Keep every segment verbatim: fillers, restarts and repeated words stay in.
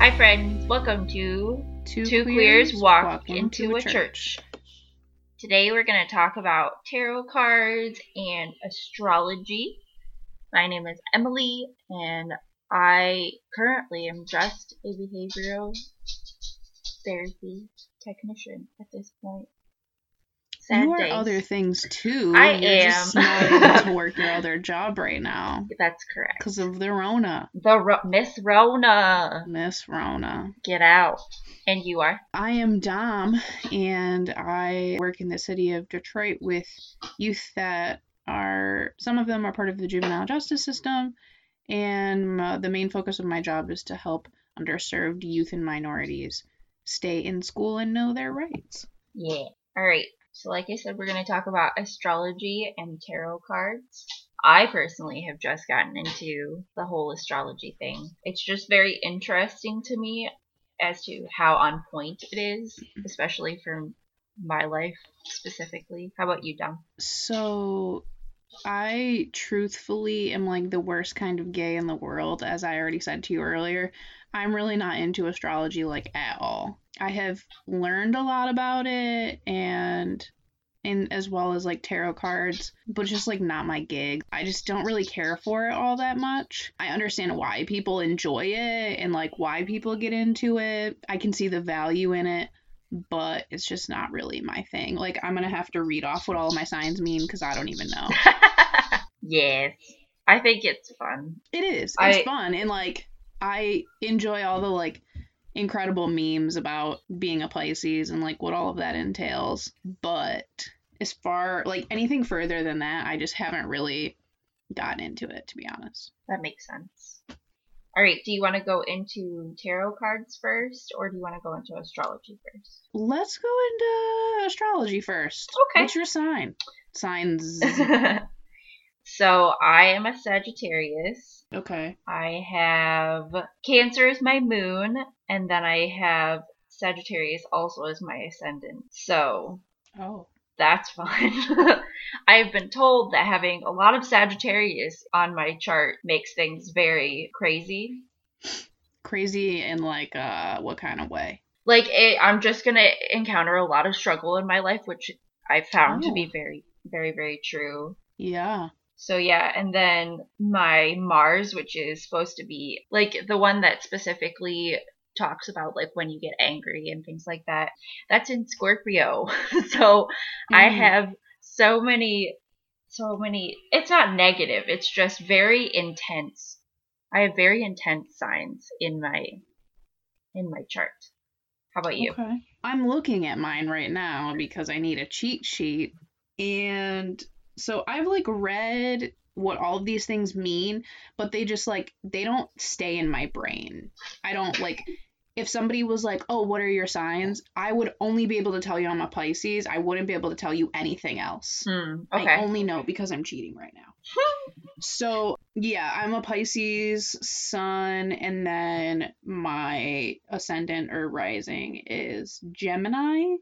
Hi friends, welcome to Two, Two Queers, Queers Walk, Walk Into, into a Church. Church. Today we're going to talk about tarot cards and astrology. My name is Emily and I currently am just a behavioral therapy technician at this point. Sad you are days. Other things too. I You're am. Just not able to work your other job right now. That's correct. Because of the Rona. The Ro- Miss Rona. Miss Rona. Get out. And you are? I am Dom, and I work in the city of Detroit with youth that are, some of them are part of the juvenile justice system, and my, the main focus of my job is to help underserved youth and minorities stay in school and know their rights. Yeah. All right. So like I said, we're going to talk about astrology and tarot cards. I personally have just gotten into the whole astrology thing. It's just very interesting to me as to how on point it is, especially for my life specifically. How about you, Dom? So I truthfully am like the worst kind of gay in the world, as I already said to you earlier. I'm really not into astrology like at all. I have learned a lot about it and and as well as like tarot cards, but just like not my gig. I just don't really care for it all that much. I understand why people enjoy it and like why people get into it. I can see the value in it, but it's just not really my thing. Like I'm going to have to read off what all my signs mean because I don't even know. Yes. I think it's fun. It is. It's I... fun. And like I enjoy all the like incredible memes about being a Pisces and like what all of that entails, but as far like anything further than that, I just haven't really gotten into it, to be honest. That makes sense. All right, do you want to go into tarot cards first or do you want to go into astrology first? Let's go into astrology first. Okay. What's your sign? Signs. So I am a Sagittarius. Okay. I have Cancer as my moon, and then I have Sagittarius also as my ascendant. So oh, that's fun. I've been told that having a lot of Sagittarius on my chart makes things very crazy. Crazy in like uh, what kind of way? Like it, I'm just going to encounter a lot of struggle in my life, which I found oh. to be very, very, very true. Yeah. So yeah, and then my Mars, which is supposed to be like the one that specifically talks about like when you get angry and things like that, that's in Scorpio. So mm-hmm. I have so many, so many, it's not negative, it's just very intense. I have very intense signs in my, in my chart. How about you? Okay. I'm looking at mine right now because I need a cheat sheet and... So I've, like, read what all of these things mean, but they just, like, they don't stay in my brain. I don't, like, if somebody was like, oh, what are your signs? I would only be able to tell you I'm a Pisces. I wouldn't be able to tell you anything else. Mm, okay. I only know because I'm cheating right now. So, yeah, I'm a Pisces sun, and then my ascendant or rising is Gemini.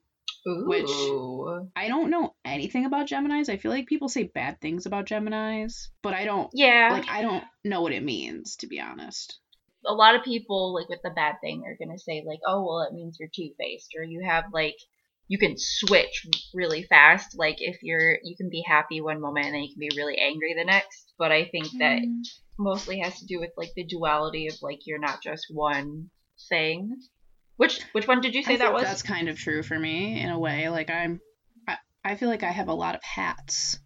Ooh. Which I don't know anything about Geminis. I feel like people say bad things about Geminis, but I don't yeah. like I don't know what it means, to be honest. A lot of people like with the bad thing are going to say like, "Oh, well, it means you're two-faced," or you have like you can switch really fast, like if you're you can be happy one moment and then you can be really angry the next. But I think mm. that mostly has to do with like the duality of like you're not just one thing. Which which one did you say I that think was? That's kind of true for me in a way. Like I'm, I, I feel like I have a lot of hats.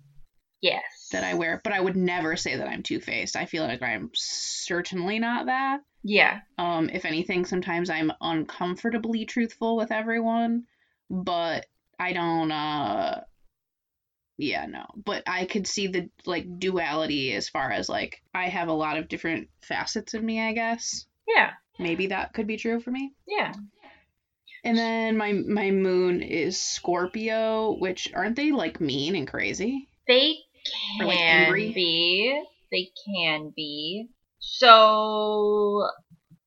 Yes. That I wear, but I would never say that I'm two-faced. I feel like I'm certainly not that. Yeah. Um. If anything, sometimes I'm uncomfortably truthful with everyone, but I don't. Uh. Yeah. No. But I could see the like duality as far as like I have a lot of different facets of me, I guess. Yeah. Maybe that could be true for me. Yeah. And then my my moon is Scorpio, which aren't they like mean and crazy? They can or, like, angry? be. They can be. So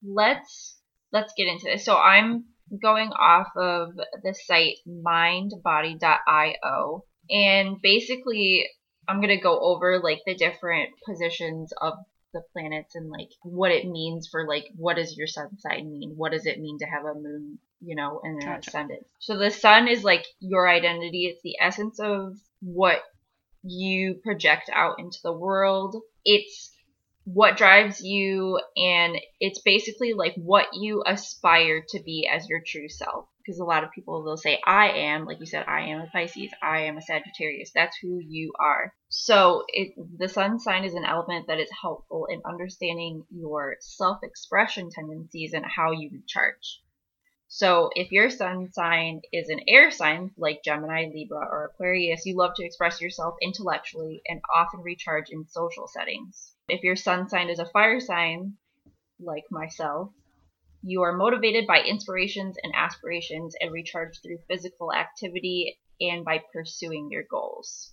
let's let's get into this. So I'm going off of the site mind body dot io, and basically I'm gonna go over like the different positions of the planets and like what it means for like, what does your sun sign mean? What does it mean to have a moon, you know, and then gotcha. Ascendant? So the sun is like your identity. It's the essence of what you project out into the world. It's what drives you, and it's basically like what you aspire to be as your true self. Because a lot of people will say, I am, like you said, I am a Pisces, I am a Sagittarius. That's who you are. So it, the sun sign is an element that is helpful in understanding your self-expression tendencies and how you recharge. So if your sun sign is an air sign, like Gemini, Libra, or Aquarius, you love to express yourself intellectually and often recharge in social settings. If your sun sign is a fire sign, like myself, you are motivated by inspirations and aspirations and recharge through physical activity and by pursuing your goals.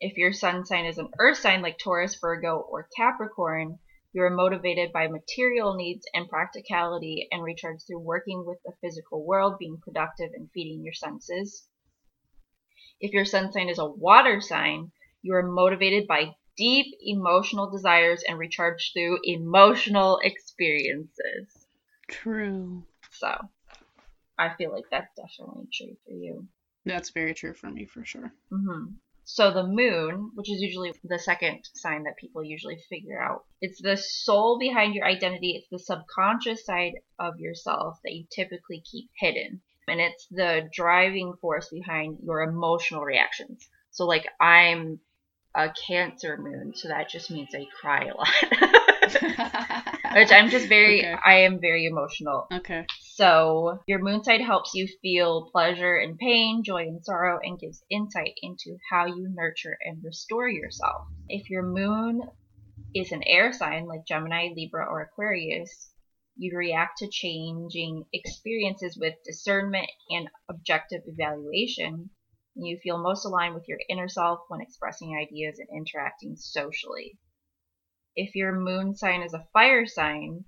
If your sun sign is an earth sign like Taurus, Virgo, or Capricorn, you are motivated by material needs and practicality and recharge through working with the physical world, being productive, and feeding your senses. If your sun sign is a water sign, you are motivated by deep emotional desires and recharge through emotional experiences. True. So, I feel like that's definitely true for you. That's very true for me, for sure. Mm-hmm. So the moon, which is usually the second sign that people usually figure out, it's the soul behind your identity. It's the subconscious side of yourself that you typically keep hidden. And it's the driving force behind your emotional reactions. So, like, I'm a Cancer moon, so that just means I cry a lot. Which I'm just very, okay. I am very emotional. Okay. So your moon side helps you feel pleasure and pain, joy and sorrow, and gives insight into how you nurture and restore yourself. If your moon is an air sign like Gemini, Libra, or Aquarius, you react to changing experiences with discernment and objective evaluation. You feel most aligned with your inner self when expressing ideas and interacting socially. If your moon sign is a fire sign,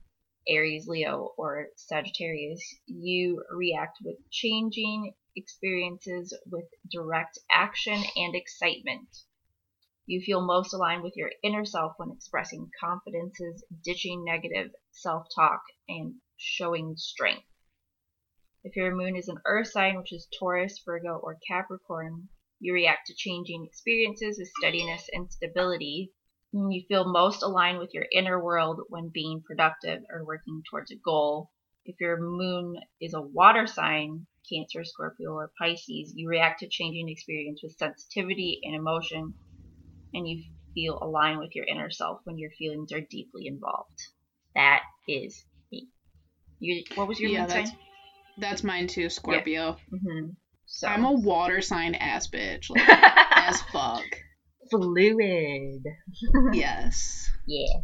Aries, Leo, or Sagittarius, you react with changing experiences with direct action and excitement. You feel most aligned with your inner self when expressing confidences, ditching negative self-talk, and showing strength. If your moon is an earth sign, which is Taurus, Virgo, or Capricorn, you react to changing experiences with steadiness and stability. You feel most aligned with your inner world when being productive or working towards a goal. If your moon is a water sign, Cancer, Scorpio, or Pisces, you react to changing experience with sensitivity and emotion, and you feel aligned with your inner self when your feelings are deeply involved. That is me. You, what was your yeah, moon sign? That's mine too, Scorpio. Yeah. Mm-hmm. So. I'm a water sign ass bitch. Like, as fuck. Fluid. Yes. Yeah.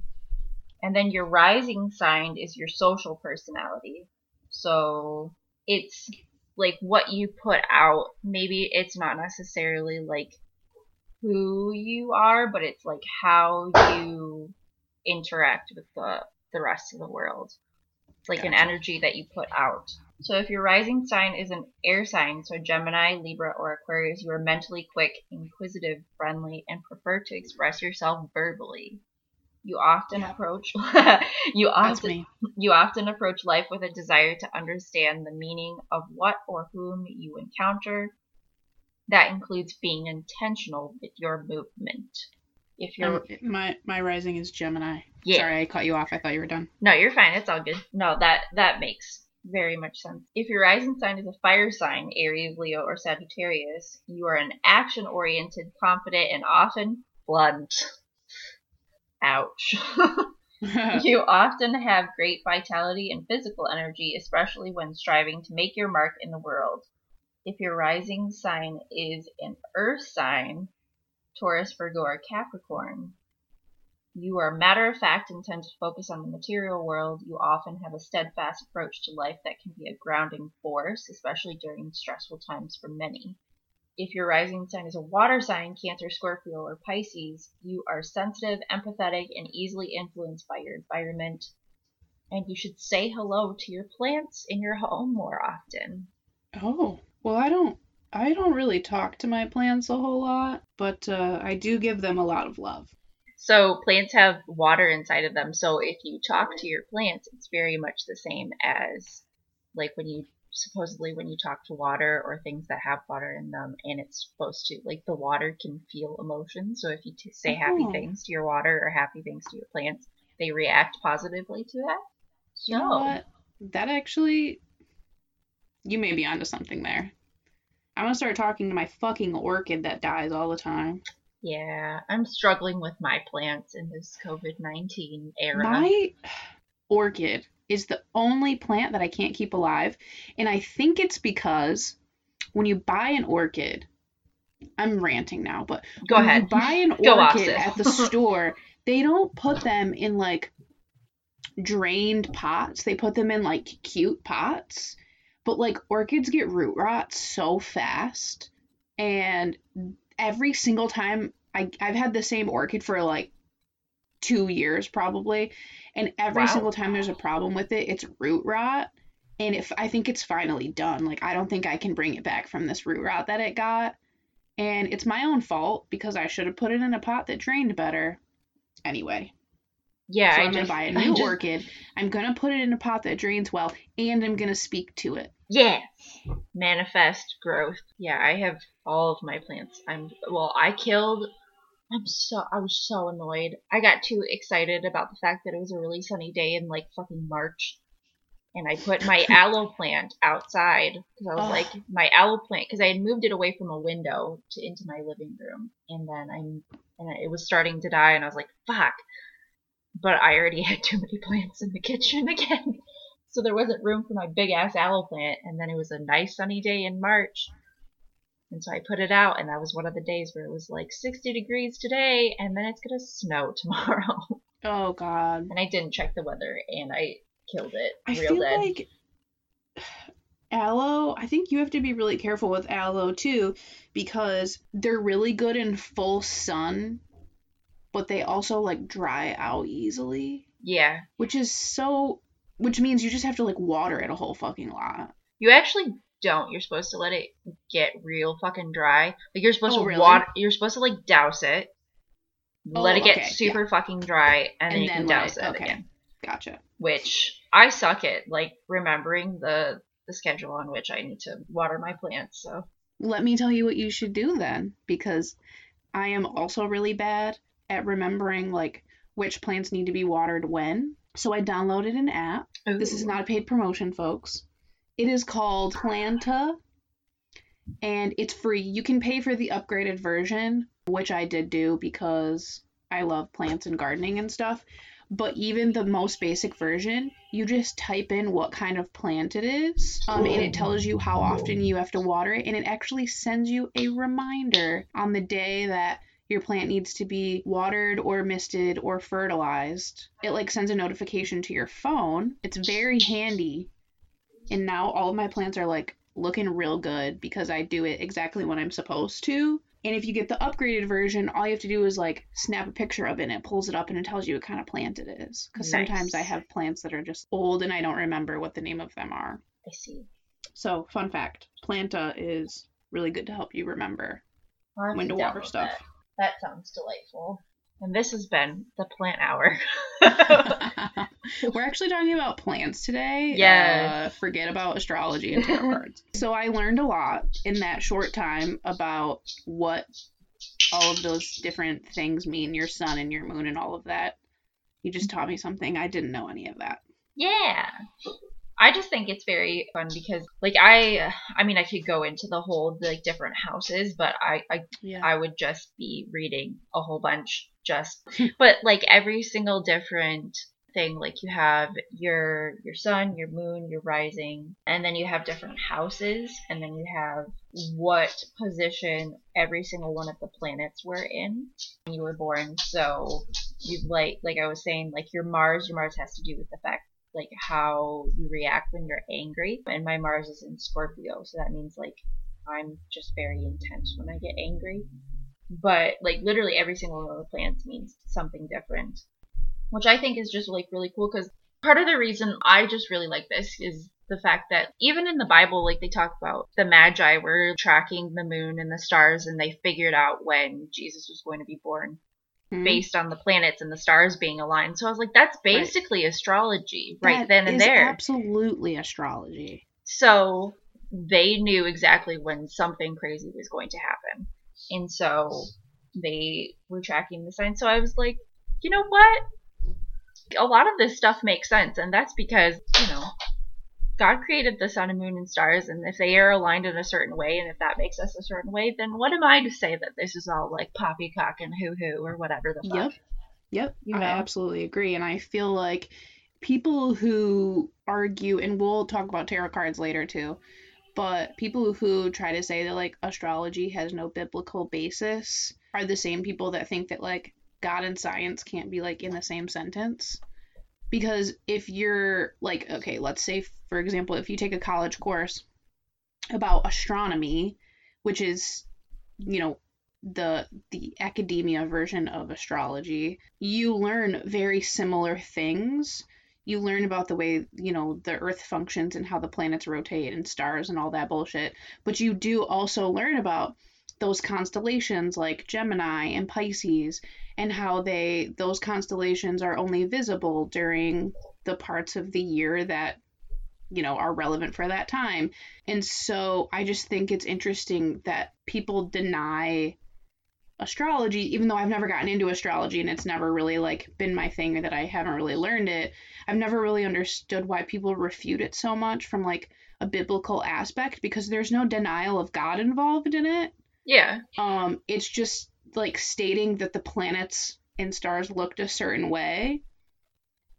And then your rising sign is your social personality. So it's like what you put out. Maybe it's not necessarily like who you are, but it's like how you interact with the, the rest of the world. It's like gotcha. An energy that you put out. So if your rising sign is an air sign, so Gemini, Libra, or Aquarius, you are mentally quick, inquisitive, friendly, and prefer to express yourself verbally. You often yeah. approach you often you often approach life with a desire to understand the meaning of what or whom you encounter. That includes being intentional with your movement. If you're um, my my rising is Gemini. Yeah. Sorry, I cut you off. I thought you were done. No, you're fine. It's all good. No, that that makes very much sense. If your rising sign is a fire sign, Aries, Leo, or Sagittarius, you are an action-oriented, confident, and often blunt. Ouch. You often have great vitality and physical energy, especially when striving to make your mark in the world. If your rising sign is an earth sign, Taurus, Virgo, or Capricorn, you are matter-of-fact and tend to focus on the material world. You often have a steadfast approach to life that can be a grounding force, especially during stressful times for many. If your rising sign is a water sign, Cancer, Scorpio, or Pisces, you are sensitive, empathetic, and easily influenced by your environment. And you should say hello to your plants in your home more often. Oh, well, I don't I don't really talk to my plants a whole lot, but uh, I do give them a lot of love. So plants have water inside of them. So if you talk to your plants, it's very much the same as like when you supposedly when you talk to water or things that have water in them, and it's supposed to, like, the water can feel emotion. So if you t- say happy oh. things to your water or happy things to your plants, they react positively to that. So you know what? That actually, you may be onto something there. I'm going to start talking to my fucking orchid that dies all the time. Yeah, I'm struggling with my plants in this covid nineteen era. My orchid is the only plant that I can't keep alive. And I think it's because when you buy an orchid, I'm ranting now, but Go when ahead. you buy an orchid at the store, they don't put them in like drained pots. They put them in like cute pots. But, like, orchids get root rot so fast, and every single time, I, I've had the same orchid for, like, two years probably, and every wow. single time there's a problem with it, it's root rot, and if I think it's finally done. Like, I don't think I can bring it back from this root rot that it got, and it's my own fault because I should have put it in a pot that drained better. Anyway. Yeah, so I'm going to buy a new just, orchid. I'm going to put it in a pot that drains well, and I'm going to speak to it. Yeah. Manifest growth. Yeah, I have all of my plants. I'm well, I killed I'm so I was so annoyed. I got too excited about the fact that it was a really sunny day in like fucking March, and I put my aloe plant outside cuz I was Ugh. like my aloe plant cuz I had moved it away from a window to into my living room, and then I'm and it was starting to die, and I was like, fuck. But I already had too many plants in the kitchen again. So there wasn't room for my big-ass aloe plant. And then it was a nice sunny day in March. And so I put it out, and that was one of the days where it was like sixty degrees today, and then it's going to snow tomorrow. Oh, God. And I didn't check the weather, and I killed it. I real feel dead. like aloe, I think you have to be really careful with aloe, too, because they're really good in full sun, but they also, like, dry out easily. Yeah. Which is so... Which means you just have to, like, water it a whole fucking lot. You actually don't. You're supposed to let it get real fucking dry. Like, you're supposed oh, to really? water... You're supposed to, like, douse it. Oh, let it get okay. super yeah. fucking dry, and, and then you can douse it, it okay. again. Gotcha. Which, I suck at, like, remembering the, the schedule on which I need to water my plants, so... Let me tell you what you should do, then. Because I am also really bad at remembering like which plants need to be watered when. So I downloaded an app. Ooh. This is not a paid promotion, folks. It is called Planta, and it's free. You can pay for the upgraded version, which I did do because I love plants and gardening and stuff. But even the most basic version, you just type in what kind of plant it is, um, and it tells you how often you have to water it, and it actually sends you a reminder on the day that your plant needs to be watered or misted or fertilized. It like sends a notification to your phone. It's very handy. And now all of my plants are like looking real good because I do it exactly when I'm supposed to. And if you get the upgraded version, all you have to do is like snap a picture of it, and it pulls it up and it tells you what kind of plant it is. Because nice. sometimes I have plants that are just old and I don't remember what the name of them are. I see. So fun fact, Planta is really good to help you remember when to water stuff. That. That sounds delightful. And this has been the Plant Hour. We're actually talking about plants today. Yeah. Uh, forget about astrology and tarot cards. So I learned a lot in that short time about what all of those different things mean, your sun and your moon and all of that. You just taught me something. I didn't know any of that. Yeah. I just think it's very fun because, like, I, I mean, I could go into the whole, like, different houses, but I, I, yeah. I would just be reading a whole bunch just, but, like, every single different thing, like, you have your, your sun, your moon, your rising, and then you have different houses, and then you have what position every single one of the planets were in when you were born. So, you like, like I was saying, like, your Mars, your Mars has to do with the fact like how you react when you're angry. And my Mars is in Scorpio, so that means like I'm just very intense when I get angry. But like literally every single one of the plants means something different, which I think is just like really cool, because part of the reason I just really like this is the fact that even in the Bible, like they talk about the Magi were tracking the moon and the stars, and they figured out when Jesus was going to be born. mm-hmm. based on the planets and the stars being aligned. So I was like, that's basically right. astrology right that then and is there. Absolutely astrology. So they knew exactly when something crazy was going to happen. And so they were tracking the signs. So I was like, you know what? A lot of this stuff makes sense. And that's because, you know, God created the sun and moon and stars, and if they are aligned in a certain way, and if that makes us a certain way, then what am I to say that this is all like poppycock and hoo-hoo or whatever the fuck? Yep, yep. You know? I absolutely agree. And I feel like people who argue, and we'll talk about tarot cards later too, but people who try to say that like astrology has no biblical basis are the same people that think that like God and science can't be like in the same sentence. Because if you're like, okay, let's say, for example, if you take a college course about astronomy, which is, you know, the the academia version of astrology, you learn very similar things. You learn about the way, you know, the earth functions and how the planets rotate and stars and all that bullshit. But you do also learn about those constellations like Gemini and Pisces, and how they those constellations are only visible during the parts of the year that, you know, are relevant for that time. And so I just think it's interesting that people deny astrology, even though I've never gotten into astrology and it's never really like been my thing, or that I haven't really learned it. I've never really understood why people refute it so much from like a biblical aspect, because there's no denial of God involved in it. Yeah. Um, it's just like stating that the planets and stars looked a certain way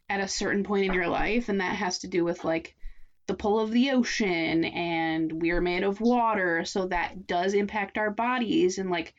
at a certain point in your life, and that has to do with like the pull of the ocean, and we're made of water, so that does impact our bodies and like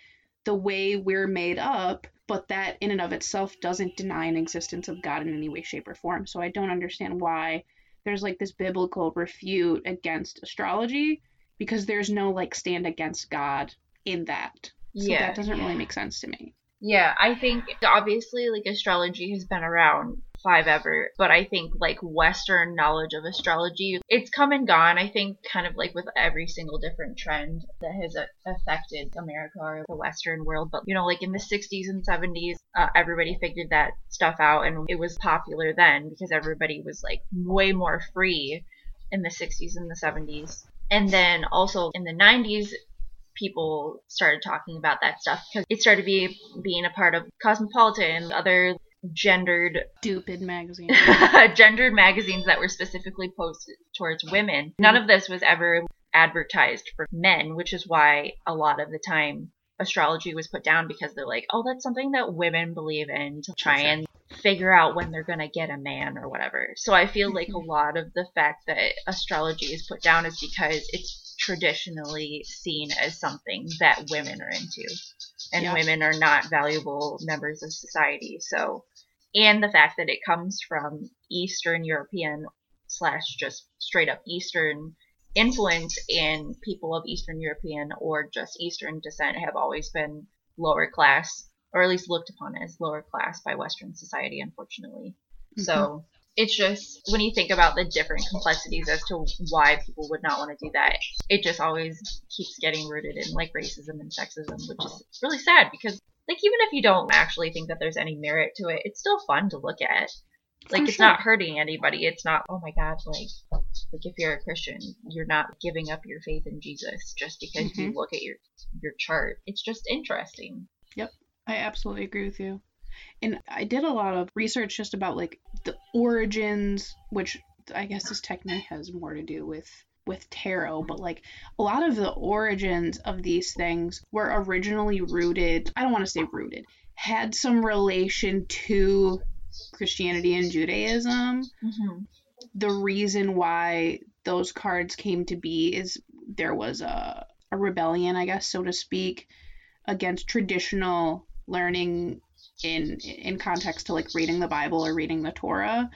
the way we're made up, but that in and of itself doesn't deny an existence of God in any way, shape, or form. So I don't understand why there's like this biblical refute against astrology, because there's no like stand against God in that. So yeah, that doesn't yeah. really make sense to me. Yeah, I think obviously like astrology has been around five ever, but I think like Western knowledge of astrology, it's come and gone. I think kind of like with every single different trend that has affected America or the Western world. But you know, like in the sixties and seventies, uh, everybody figured that stuff out, and it was popular then because everybody was like way more free in the sixties and the seventies. And then also in the nineties, people started talking about that stuff because it started be, being a part of Cosmopolitan and other gendered... Stupid magazines. gendered magazines that were specifically posted towards women. None of this was ever advertised for men, which is why a lot of the time astrology was put down, because they're like, oh, that's something that women believe in to try and figure out when they're going to get a man or whatever. So I feel like a lot of the fact that astrology is put down is because it's traditionally seen as something that women are into, and yeah. women are not valuable members of society. So, and the fact that it comes from Eastern European slash just straight up Eastern influence, and people of Eastern European or just Eastern descent have always been lower class, or at least looked upon as lower class by Western society, unfortunately. Mm-hmm. So it's just, when you think about the different complexities as to why people would not want to do that, it just always keeps getting rooted in, like, racism and sexism, which is really sad because, like, even if you don't actually think that there's any merit to it, it's still fun to look at. Like, For it's sure. not hurting anybody. It's not, oh, my God, like, like, if you're a Christian, you're not giving up your faith in Jesus just because mm-hmm. you look at your, your chart. It's just interesting. Yep. I absolutely agree with you. And I did a lot of research just about like the origins, which I guess this technically has more to do with, with tarot, but like a lot of the origins of these things were originally rooted, I don't want to say rooted, had some relation to Christianity and Judaism. Mm-hmm. The reason why those cards came to be is there was a, a rebellion, I guess, so to speak, against traditional learning in in context to like reading the Bible or reading the Torah,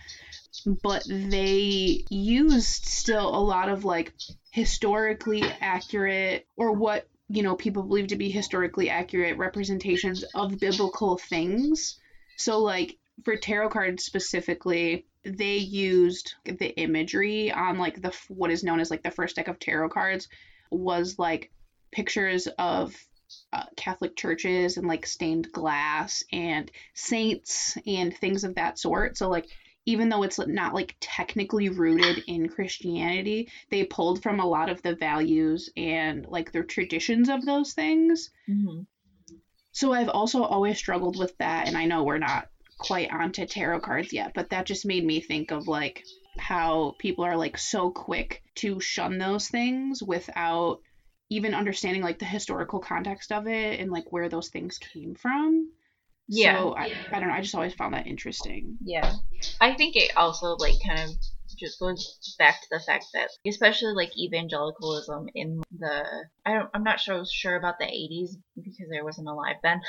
but they used still a lot of like historically accurate, or what, you know, people believe to be historically accurate representations of biblical things. So like for tarot cards specifically, they used the imagery on like the what is known as like the first deck of tarot cards was like pictures of uh, Catholic churches and like stained glass and saints and things of that sort. So like, even though it's not like technically rooted in Christianity, they pulled from a lot of the values and like their traditions of those things. Mm-hmm. So I've also always struggled with that. And I know we're not quite onto tarot cards yet, but that just made me think of like how people are like so quick to shun those things without even understanding like the historical context of it and like where those things came from. Yeah. So I, yeah. I don't know. I just always found that interesting. Yeah. I think it also like kind of just goes back to the fact that especially like evangelicalism in the, I don't, I'm not sure, sure about the eighties because I wasn't alive then,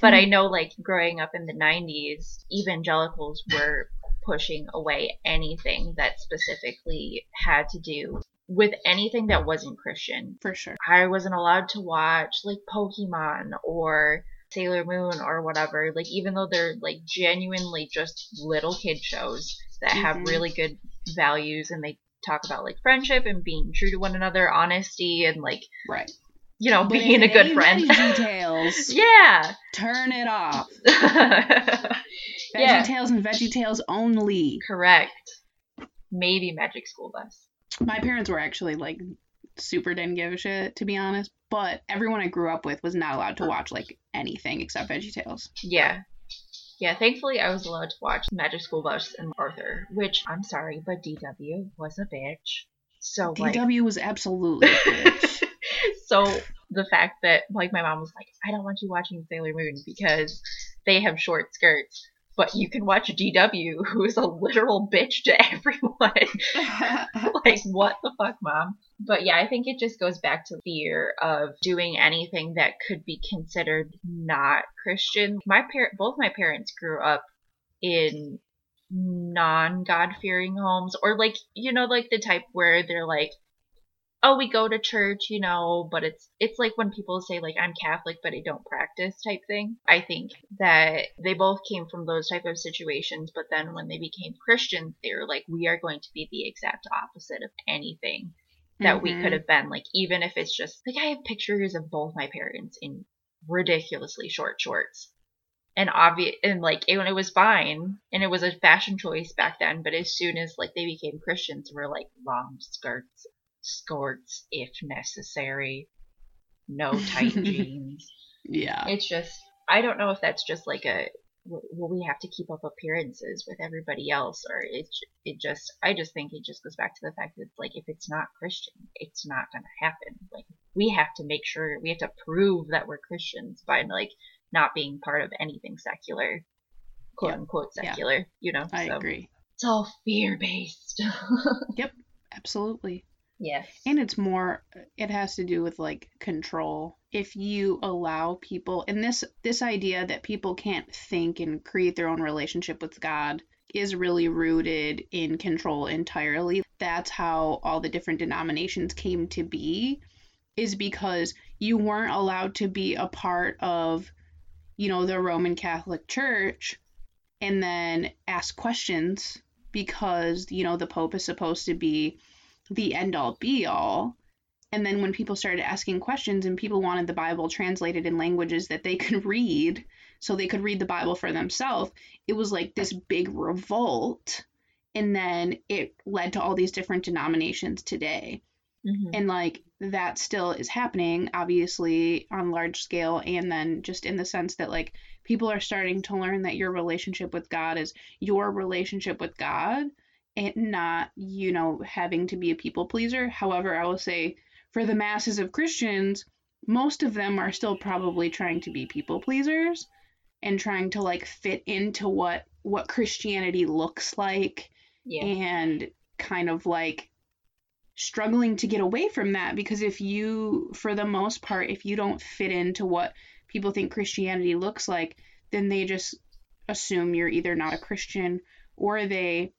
but I know like growing up in the nineties, evangelicals were pushing away anything that specifically had to do with anything that wasn't Christian. For sure. I wasn't allowed to watch like Pokemon or Sailor Moon or whatever, like even though they're like genuinely just little kid shows that mm-hmm. have really good values and they talk about like friendship and being true to one another, honesty and like right, you know, but being a good friend. Details. Yeah. Turn it off. Veggie Tales and Veggie Tales only. Correct. Maybe Magic School Bus. My parents were actually like super didn't give a shit, to be honest, but everyone I grew up with was not allowed to watch like anything except VeggieTales. Yeah. Yeah, thankfully I was allowed to watch Magic School Bus and Arthur, which I'm sorry, but D W was a bitch. So D W like... was absolutely a bitch. So the fact that like my mom was like, I don't want you watching Sailor Moon because they have short skirts, but you can watch D W, who is a literal bitch to everyone. Like, what the fuck, Mom? But yeah, I think it just goes back to fear of doing anything that could be considered not Christian. My par- both my parents grew up in non-God-fearing homes, or like, you know, like the type where they're like, oh, we go to church, you know, but it's it's like when people say, like, I'm Catholic, but I don't practice type thing. I think that they both came from those type of situations, but then when they became Christians, they were like, we are going to be the exact opposite of anything that mm-hmm. we could have been. Like, even if it's just, like, I have pictures of both my parents in ridiculously short shorts. And obvious, and like it, it was fine, and it was a fashion choice back then, but as soon as, like, they became Christians, we're like, long skirts. Skirts, if necessary, no tight jeans. Yeah, it's just, I don't know if that's just like a, well, we have to keep up appearances with everybody else, or it it just, I just think it just goes back to the fact that it's like, if it's not Christian, it's not gonna happen. Like, we have to make sure, we have to prove that we're Christians by like not being part of anything secular, quote yep. unquote secular. Yeah. You know, I so. agree. It's all fear based. Yep, absolutely. Yes. And it's more, it has to do with like control. If you allow people, and this this idea that people can't think and create their own relationship with God is really rooted in control entirely. That's how all the different denominations came to be, is because you weren't allowed to be a part of, you know, the Roman Catholic Church and then ask questions because, you know, the Pope is supposed to be the end all be all. And then when people started asking questions and people wanted the Bible translated in languages that they could read so they could read the Bible for themselves, it was like this big revolt. And then it led to all these different denominations today. Mm-hmm. And like that still is happening, obviously, on large scale. And then just in the sense that like people are starting to learn that your relationship with God is your relationship with God. And not, you know, having to be a people pleaser. However, I will say for the masses of Christians, most of them are still probably trying to be people pleasers and trying to like fit into what, what Christianity looks like. Yeah. And kind of like struggling to get away from that, because if you, for the most part, if you don't fit into what people think Christianity looks like, then they just assume you're either not a Christian or they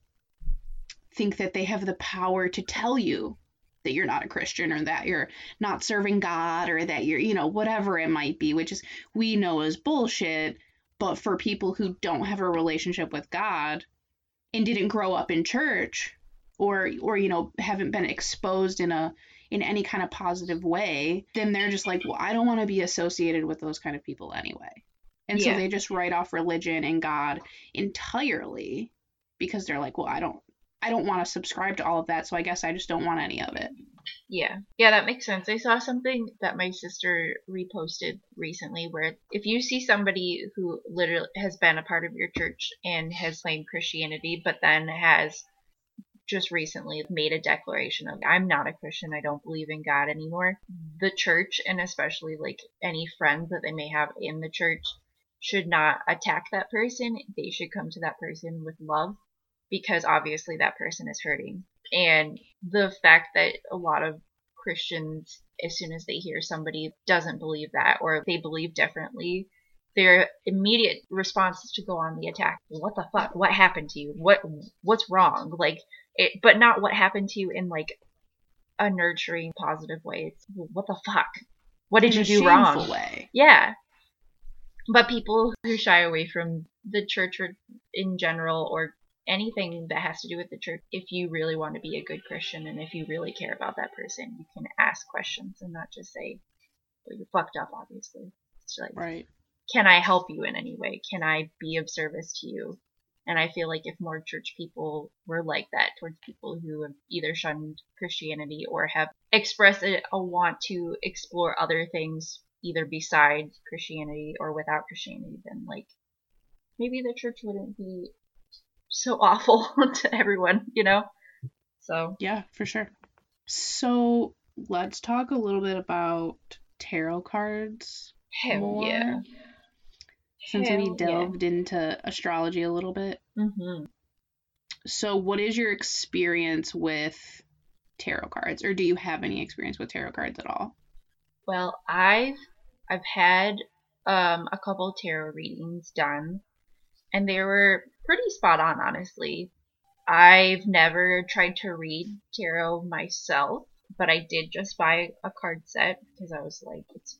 think that they have the power to tell you that you're not a Christian or that you're not serving God or that you're, you know, whatever it might be, which is, we know is bullshit. But for people who don't have a relationship with God and didn't grow up in church or, or, you know, haven't been exposed in a, in any kind of positive way, then they're just like, well, I don't want to be associated with those kind of people anyway. And yeah. so they just write off religion and God entirely because they're like, well, I don't, I don't want to subscribe to all of that. So I guess I just don't want any of it. Yeah. Yeah, that makes sense. I saw something that my sister reposted recently where if you see somebody who literally has been a part of your church and has claimed Christianity, but then has just recently made a declaration of, I'm not a Christian, I don't believe in God anymore, the church, and especially like any friends that they may have in the church, should not attack that person. They should come to that person with love, because obviously that person is hurting. And the fact that a lot of Christians, as soon as they hear somebody doesn't believe that or they believe differently, their immediate response is to go on the attack. What the fuck? What happened to you? What what's wrong? Like, it, but not what happened to you in like a nurturing, positive way. It's what the fuck? What did in you do wrong? Way. Yeah. But people who shy away from the church or in general or anything that has to do with the church, if you really want to be a good Christian and if you really care about that person, you can ask questions and not just say, well, you're fucked up, obviously. It's like, right. Can I help you in any way? Can I be of service to you? And I feel like if more church people were like that towards people who have either shunned Christianity or have expressed a, a want to explore other things, either besides Christianity or without Christianity, then like maybe the church wouldn't be so awful to everyone, you know? So yeah, for sure. So let's talk a little bit about tarot cards. Hell more, yeah. Since Hell we delved yeah. into astrology a little bit. Mm-hmm. So what is your experience with tarot cards, or do you have any experience with tarot cards at all? Well, I've I've had um a couple tarot readings done, and they were pretty spot on, honestly. I've never tried to read tarot myself, but I did just buy a card set because I was like, it's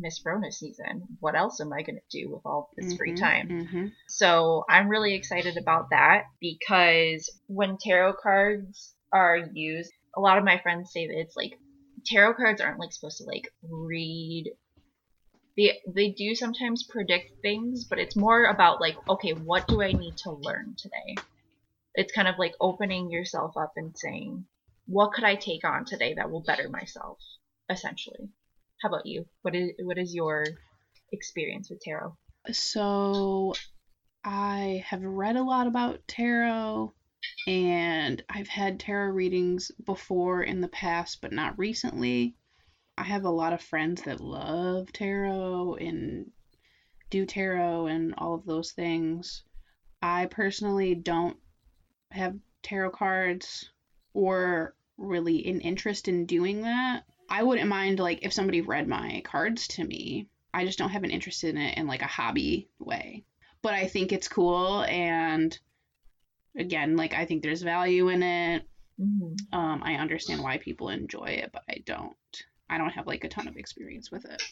Miss Rona season. What else am I going to do with all this mm-hmm, free time? Mm-hmm. So I'm really excited about that, because when tarot cards are used, a lot of my friends say that it's like tarot cards aren't like supposed to like read. They, they do sometimes predict things, but it's more about like, okay, what do I need to learn today? It's kind of like opening yourself up and saying, what could I take on today that will better myself, essentially. How about you? What is what is your experience with tarot? So I have read a lot about tarot, and I've had tarot readings before in the past, but not recently. I have a lot of friends that love tarot and do tarot and all of those things. I personally don't have tarot cards or really an interest in doing that. I wouldn't mind, like, if somebody read my cards to me. I just don't have an interest in it in, like, a hobby way. But I think it's cool, and, again, like, I think there's value in it. Mm-hmm. Um, I understand why people enjoy it, but I don't. I don't have, like, a ton of experience with it.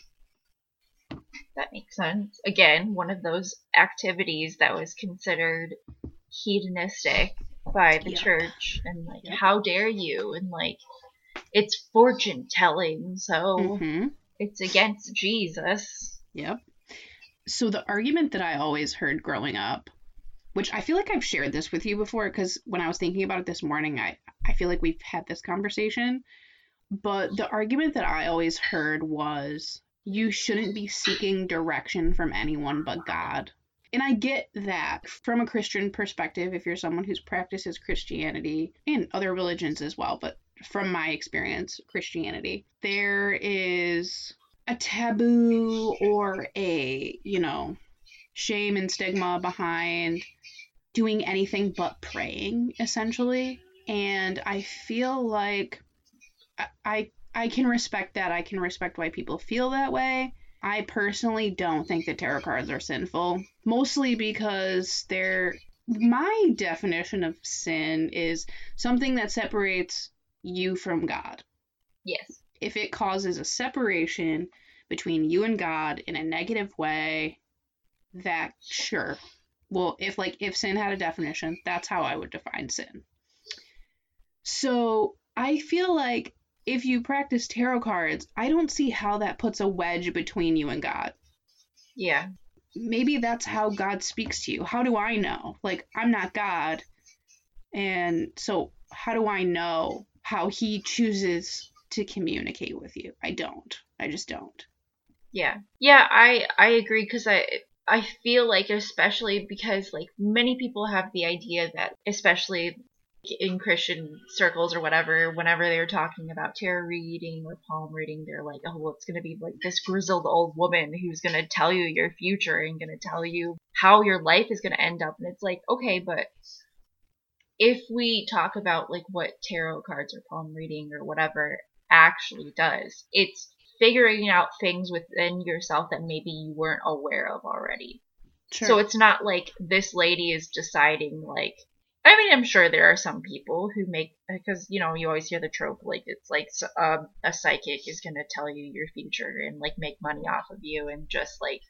That makes sense. Again, one of those activities that was considered hedonistic by the yeah. church. And, like, yeah. how dare you? And, like, it's fortune-telling, so mm-hmm. it's against Jesus. Yep. So the argument that I always heard growing up, which I feel like I've shared this with you before, because when I was thinking about it this morning, I, I feel like we've had this conversation. But the argument that I always heard was, you shouldn't be seeking direction from anyone but God. And I get that from a Christian perspective, if you're someone who practices Christianity and other religions as well, but from my experience, Christianity, there is a taboo or a, you know, shame and stigma behind doing anything but praying, essentially. And I feel like I I can respect that. I can respect why people feel that way. I personally don't think that tarot cards are sinful, mostly because they're, my definition of sin is something that separates you from God. Yes. If it causes a separation between you and God in a negative way, that sure. Well, if like if sin had a definition, that's how I would define sin. So I feel like if you practice tarot cards, I don't see how that puts a wedge between you and God. Yeah. Maybe that's how God speaks to you. How do I know? Like, I'm not God. And so how do I know how he chooses to communicate with you? I don't. I just don't. Yeah. Yeah, I, I agree because I... I feel like, especially because, like, many people have the idea that, especially in Christian circles or whatever, whenever they're talking about tarot reading or palm reading, they're like, oh, well, it's going to be like this grizzled old woman who's going to tell you your future and going to tell you how your life is going to end up. And it's like, okay, but if we talk about, like, what tarot cards or palm reading or whatever actually does, it's figuring out things within yourself that maybe you weren't aware of already. Sure. So it's not like this lady is deciding, like, I mean, I'm sure there are some people who make, because, you know, you always hear the trope, like, it's like um, a psychic is going to tell you your future and, like, make money off of you and just, like,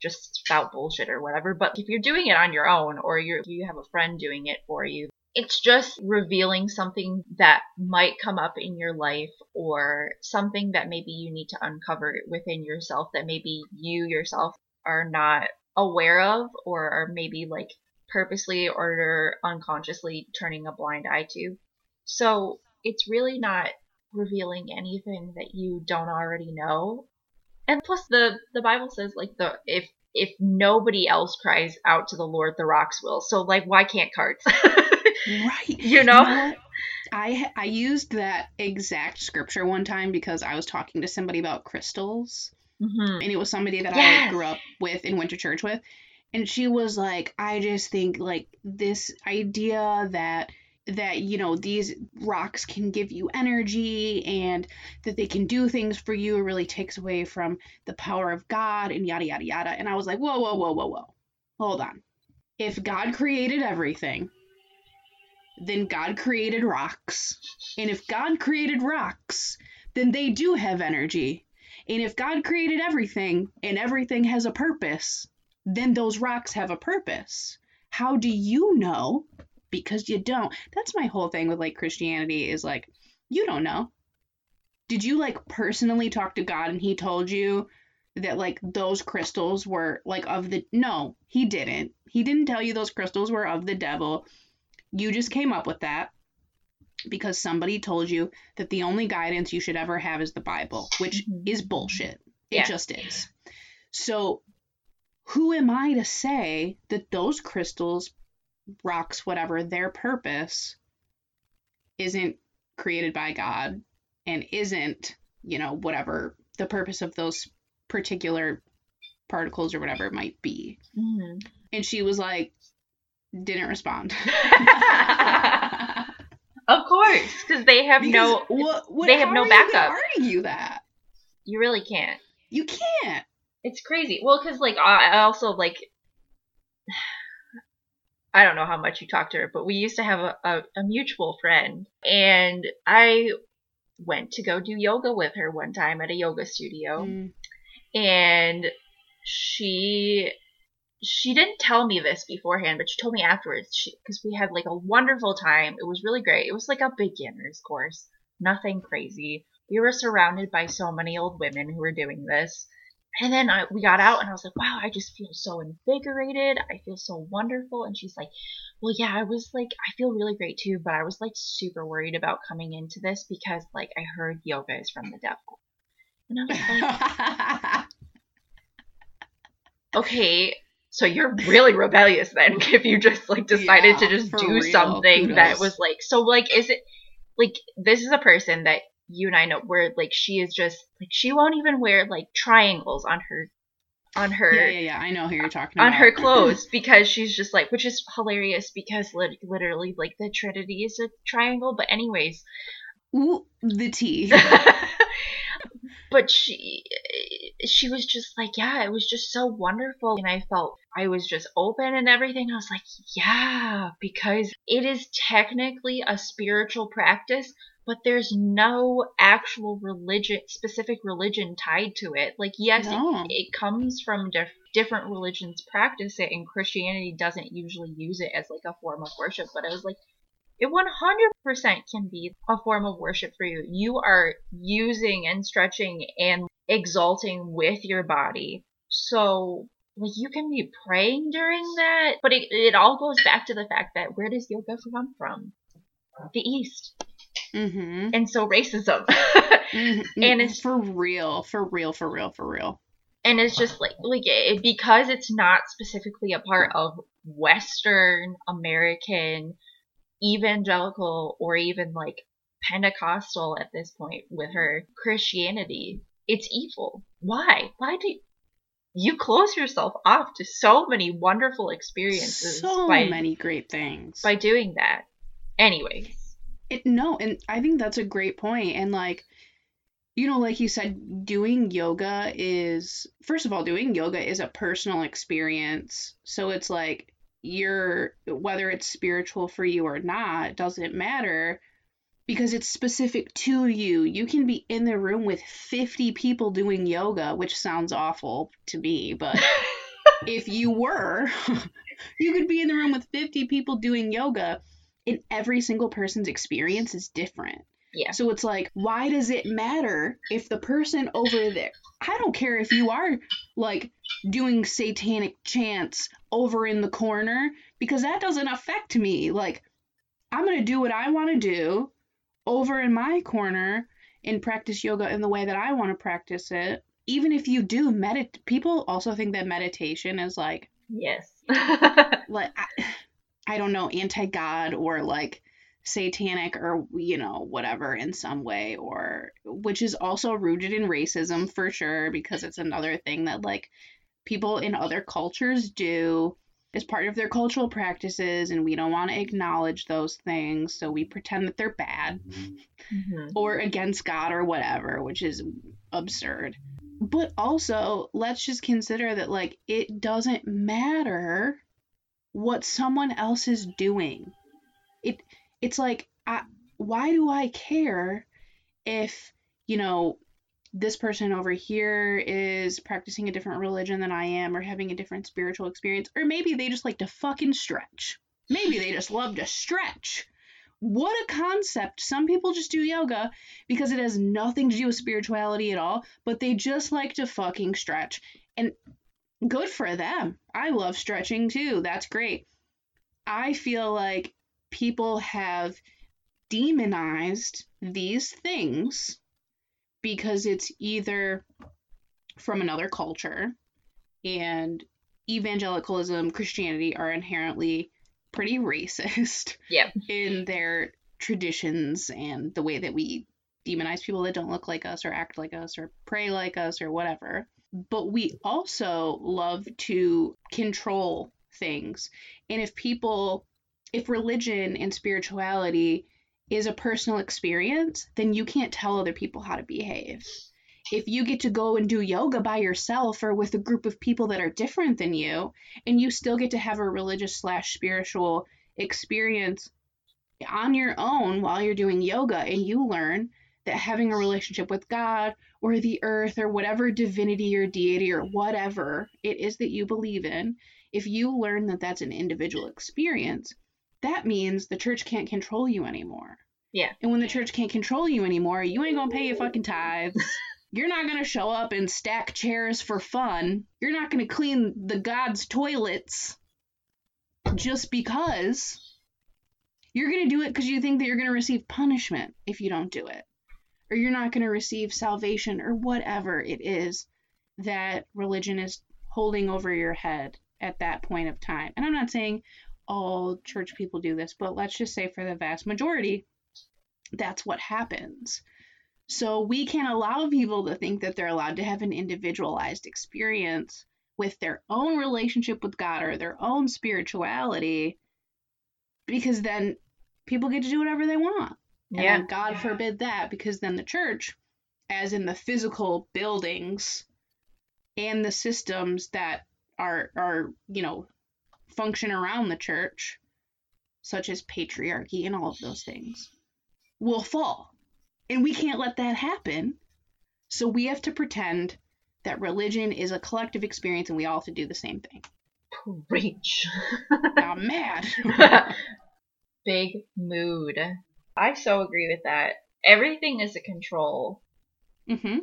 just spout bullshit or whatever. But if you're doing it on your own or you you have a friend doing it for you, it's just revealing something that might come up in your life or something that maybe you need to uncover within yourself that maybe you yourself are not aware of or are maybe like purposely or unconsciously turning a blind eye to. So it's really not revealing anything that you don't already know. And plus the, the Bible says like the if if nobody else cries out to the Lord, the rocks will. So like why can't cards? Right. You know? But I I used that exact scripture one time because I was talking to somebody about crystals. Mm-hmm. And it was somebody that yes. I grew up with and went to church with. And she was like, I just think like this idea that, that, you know, these rocks can give you energy and that they can do things for you really takes away from the power of God and yada, yada, yada. And I was like, whoa, whoa, whoa, whoa, whoa. Hold on. If God created everything, then God created rocks. And if God created rocks, then they do have energy. And if God created everything and everything has a purpose, then those rocks have a purpose. How do you know? Because you don't. That's my whole thing with like Christianity is like, you don't know. Did you like personally talk to God and he told you that like those crystals were like of the, no, he didn't. He didn't tell you those crystals were of the devil. You just came up with that because somebody told you that the only guidance you should ever have is the Bible, which is bullshit. It yeah. just is. So who am I to say that those crystals, rocks, whatever, their purpose isn't created by God and isn't, you know, whatever the purpose of those particular particles or whatever it might be. Mm-hmm. And she was like, didn't respond. Of course, because they have because no what, what, they have no backup. How are you that? You really can't. You can't. It's crazy. Well, because like I also like I don't know how much you talked to her, but we used to have a, a, a mutual friend, and I went to go do yoga with her one time at a yoga studio, mm. and she. She didn't tell me this beforehand, but she told me afterwards because we had like a wonderful time. It was really great. It was like a beginner's course, nothing crazy. We were surrounded by so many old women who were doing this. And then I, we got out and I was like, wow, I just feel so invigorated. I feel so wonderful. And she's like, well, yeah, I was like, I feel really great too, but I was like super worried about coming into this because like I heard yoga is from the devil. And I was like, okay. So you're really rebellious then if you just, like, decided yeah, to just do real. something Kudos. That was, like... So, like, is it... Like, this is a person that you and I know where, like, she is just... Like, she won't even wear, like, triangles on her... On her... Yeah, yeah, yeah. I know who you're talking on about. On her clothes because she's just, like... Which is hilarious because, li- literally, like, the Trinity is a triangle. But anyways... Ooh, the tea. But she... She was just like, yeah, it was just so wonderful. And I felt I was just open and everything. I was like, yeah, because it is technically a spiritual practice, but there's no actual religion, specific religion tied to it. Like, yes, no. it, it comes from diff- different religions practice it, and Christianity doesn't usually use it as like a form of worship. But I was like, it one hundred percent can be a form of worship for you. You are using and stretching and exalting with your body. So like you can be praying during that, but it, it all goes back to the fact that where does yoga come from? The East. Mm-hmm. And so racism. Mm-hmm. And it's for real, for real, for real, for real. And it's just like, like it, because it's not specifically a part of Western American evangelical or even like Pentecostal at this point with her Christianity, it's evil. Why? Why do you, you close yourself off to so many wonderful experiences? So by, many great things. By doing that. Anyways. It, no, and I think that's a great point. And like, you know, like you said, doing yoga is, first of all, doing yoga is a personal experience. So it's like you're, whether it's spiritual for you or not, it doesn't matter because it's specific to you. You can be in the room with fifty people doing yoga, which sounds awful to me, but if you were, you could be in the room with fifty people doing yoga. And every single person's experience is different. Yeah. So it's like, why does it matter if the person over there, I don't care if you are like doing satanic chants over in the corner, because that doesn't affect me. Like, I'm going to do what I want to do over in my corner and practice yoga in the way that I want to practice it. Even if you do meditate, people also think that meditation is like, yes, like, I- I don't know, anti-God or like satanic or, you know, whatever in some way, or which is also rooted in racism for sure, because it's another thing that like people in other cultures do as part of their cultural practices, and we don't want to acknowledge those things. So we pretend that they're bad mm-hmm. or against God or whatever, which is absurd. But also let's just consider that like it doesn't matter what someone else is doing. It it's like, I, why do I care if, you know, this person over here is practicing a different religion than I am, or having a different spiritual experience, or maybe they just like to fucking stretch. Maybe they just love to stretch. What a concept. Some people just do yoga because it has nothing to do with spirituality at all, but they just like to fucking stretch. And good for them. I love stretching too. That's great. I feel like people have demonized these things because it's either from another culture, and evangelicalism, Christianity are inherently pretty racist yeah. in their traditions and the way that we demonize people that don't look like us or act like us or pray like us or whatever. But we also love to control things. And if people, if religion and spirituality is a personal experience, then you can't tell other people how to behave. If you get to go and do yoga by yourself or with a group of people that are different than you, and you still get to have a religious slash spiritual experience on your own while you're doing yoga, and you learn that having a relationship with God or the earth or whatever divinity or deity or whatever it is that you believe in, if you learn that that's an individual experience, that means the church can't control you anymore. Yeah. And when the church can't control you anymore, you ain't going to pay your fucking tithes. You're not going to show up and stack chairs for fun. You're not going to clean the God's toilets just because. You're going to do it because you think that you're going to receive punishment if you don't do it, or you're not going to receive salvation, or whatever it is that religion is holding over your head at that point of time. And I'm not saying all church people do this, but let's just say for the vast majority, that's what happens. So we can't allow people to think that they're allowed to have an individualized experience with their own relationship with God or their own spirituality, because then people get to do whatever they want. And yeah. God forbid that, because then the church, as in the physical buildings and the systems that are, are, you know, function around the church, such as patriarchy and all of those things, will fall. And we can't let that happen. So we have to pretend that religion is a collective experience and we all have to do the same thing. Preach. I'm mad. big mood. I so agree with that. Everything is a control mm-hmm.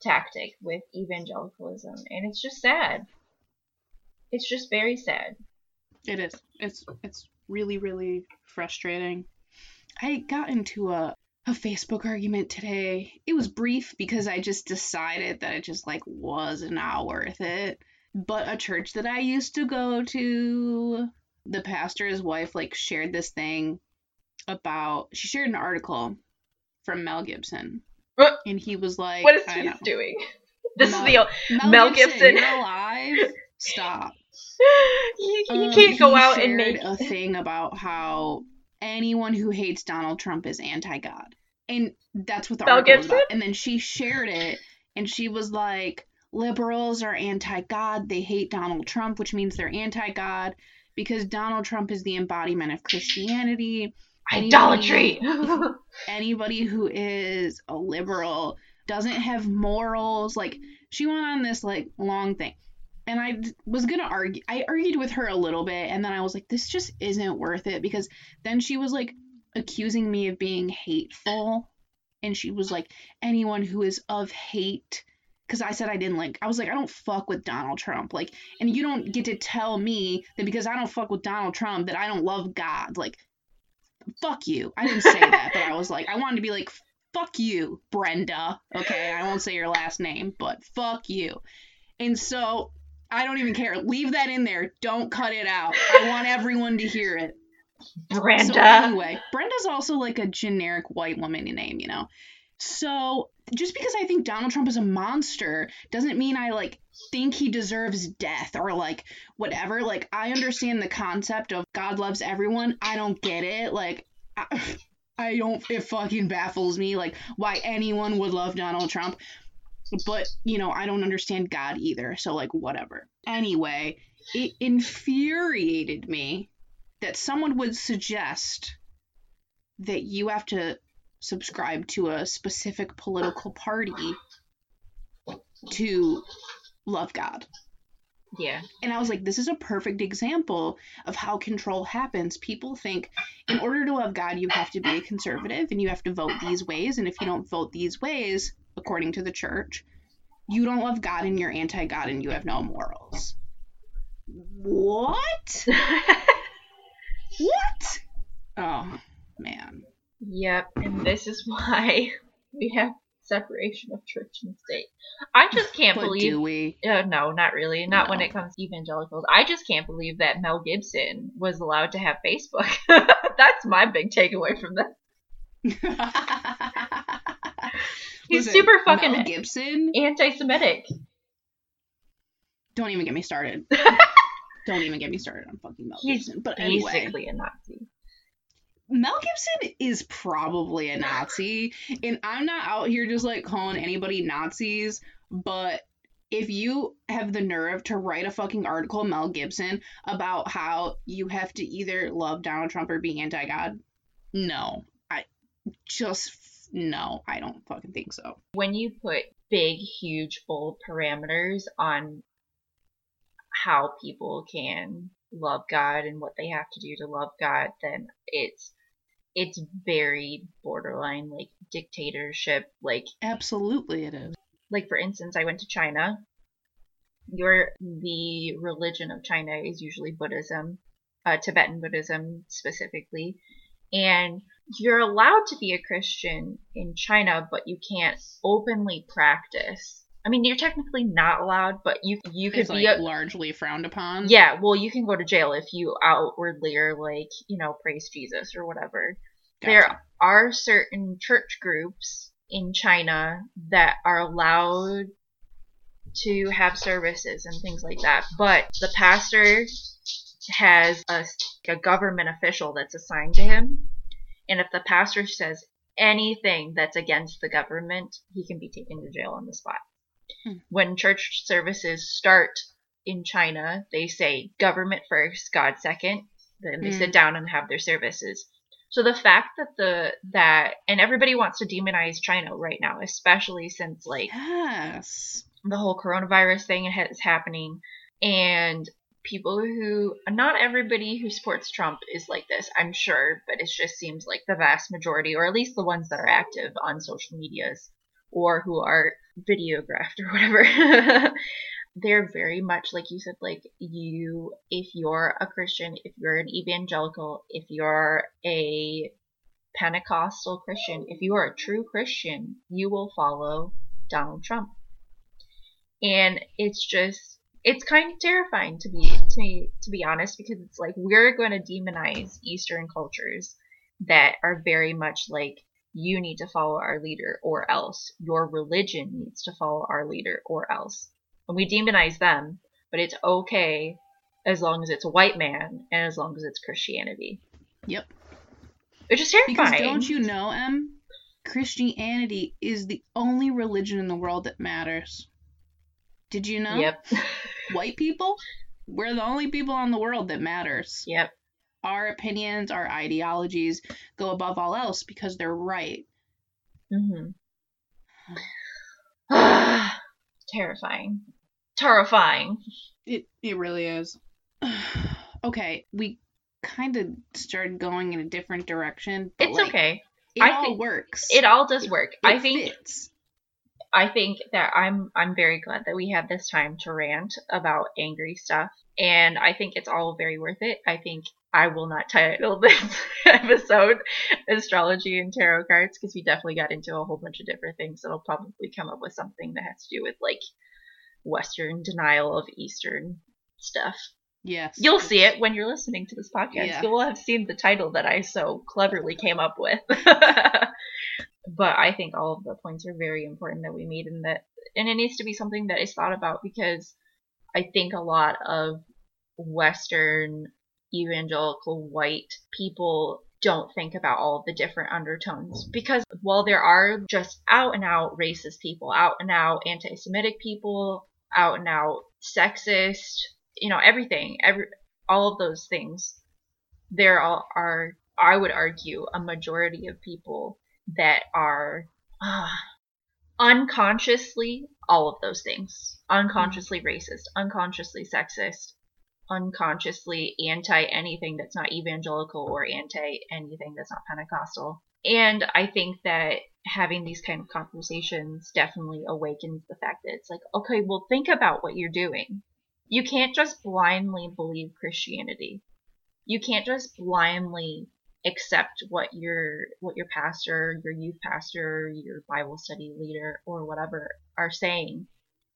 tactic with evangelicalism, and it's just sad. It's just very sad. It is. It's it's really, really frustrating. I got into a, a Facebook argument today. It was brief because I just decided that it just, like, was not worth it. But a church that I used to go to, the pastor's wife, like, shared this thing about... She shared an article from Mel Gibson. What? And he was like... What is I he know, doing? This Mel, is the old... Mel, Mel Gibson. Gibson. You're alive? Stop. You, you um, can't go out and make... a thing about how... anyone who hates Donald Trump is anti-God. And that's what the Mel article Gibson? Was about. And then she shared it, and she was like, liberals are anti-God. They hate Donald Trump, which means they're anti-God because Donald Trump is the embodiment of Christianity. Idolatry! Anybody, anybody who is a liberal doesn't have morals. Like, she went on this, like, long thing. And I was going to argue, I argued with her a little bit, and then I was like, this just isn't worth it, because then she was, like, accusing me of being hateful, and she was like, anyone who is of hate, because I said I didn't like, I was like, I don't fuck with Donald Trump, like, and you don't get to tell me that because I don't fuck with Donald Trump that I don't love God, like, fuck you. I didn't say that, but I was like, I wanted to be like, fuck you, Brenda, okay, I won't say your last name, but fuck you. And so... I don't even care. Leave that in there. Don't cut it out. I want everyone to hear it. Brenda. So anyway, Brenda's also like a generic white woman name, you know? So just because I think Donald Trump is a monster doesn't mean I like think he deserves death or like whatever. Like I understand the concept of God loves everyone. I don't get it. Like I, I don't, it fucking baffles me like why anyone would love Donald Trump. But, you know, I don't understand God either. So, like, whatever. Anyway, it infuriated me that someone would suggest that you have to subscribe to a specific political party to love God. Yeah. And I was like, this is a perfect example of how control happens. People think in order to love God, you have to be a conservative and you have to vote these ways. And if you don't vote these ways... according to the church, you don't love God and you're anti-God and you have no morals. What? What? Oh, man. Yep, and this is why we have separation of church and state. I just can't but believe... do we? Uh, no, not really. Not no. When it comes to evangelicals. I just can't believe that Mel Gibson was allowed to have Facebook. That's my big takeaway from that. He's Listen, super fucking Mel Gibson anti-Semitic. Don't even get me started. Don't even get me started on fucking Mel He's Gibson. But anyway, basically a Nazi. Mel Gibson is probably a Nazi, and I'm not out here just like calling anybody Nazis. But if you have the nerve to write a fucking article, Mel Gibson, about how you have to either love Donald Trump or be anti-God, no, I just. No, I don't fucking think so. When you put big, huge, bold parameters on how people can love God and what they have to do to love God, then it's it's very borderline, like, dictatorship. Like, absolutely it is. Like, for instance, I went to China. Your the religion of China is usually Buddhism, uh, Tibetan Buddhism specifically, and you're allowed to be a Christian in China, but you can't openly practice. I mean, you're technically not allowed, but you you could it's be like a, largely frowned upon. Yeah, well, you can go to jail if you outwardly are like, you know, praise Jesus or whatever. Gotcha. There are certain church groups in China that are allowed to have services and things like that, but the pastor has a, a government official that's assigned to him. And if the pastor says anything that's against the government, he can be taken to jail on the spot. Hmm. When church services start in China, they say government first, God second. Then they hmm. sit down and have their services. So the fact that the that and everybody wants to demonize China right now, especially since like yes. the whole coronavirus thing is happening, and people who, not everybody who supports Trump is like this, I'm sure, but it just seems like the vast majority, or at least the ones that are active on social medias or who are videographed or whatever, they're very much, like you said, like you, if you're a Christian, if you're an evangelical, if you're a Pentecostal Christian, if you are a true Christian, you will follow Donald Trump. And it's just, it's kind of terrifying to be, to, to be honest, because it's like, we're going to demonize Eastern cultures that are very much like, you need to follow our leader or else. Your religion needs to follow our leader or else. And we demonize them, but it's okay as long as it's a white man and as long as it's Christianity. Yep. Which is terrifying. Because don't you know, Em, Christianity is the only religion in the world that matters. Did you know? Yep. White people, we're the only people in the world that matters. Yep. Our opinions, our ideologies go above all else because they're right. Mm-hmm. Terrifying. Terrifying. It it really is. Okay, we kind of started going in a different direction. But it's like, okay. It I all think works. It all does work. It, I it think fits. I think that I'm I'm very glad that we had this time to rant about angry stuff, and I think it's all very worth it. I think I will not title this episode Astrology and Tarot Cards, because we definitely got into a whole bunch of different things. It'll probably come up with something that has to do with, like, Western denial of Eastern stuff. Yes. You'll see it when you're listening to this podcast. Yeah. You'll have seen the title that I so cleverly came up with. But I think all of the points are very important that we made, and that, and it needs to be something that is thought about, because I think a lot of Western evangelical white people don't think about all the different undertones, because while there are just out and out racist people, out and out anti-Semitic people, out and out sexist, you know, everything, every all of those things, there are, are I would argue, a majority of people that are uh, unconsciously all of those things, unconsciously racist, unconsciously sexist, unconsciously anti anything that's not evangelical or anti anything that's not Pentecostal. And I think that having these kind of conversations definitely awakens the fact that it's like, okay, well, think about what you're doing. You can't just blindly believe Christianity. You can't just blindly accept what your what your pastor, your youth pastor, your Bible study leader, or whatever are saying.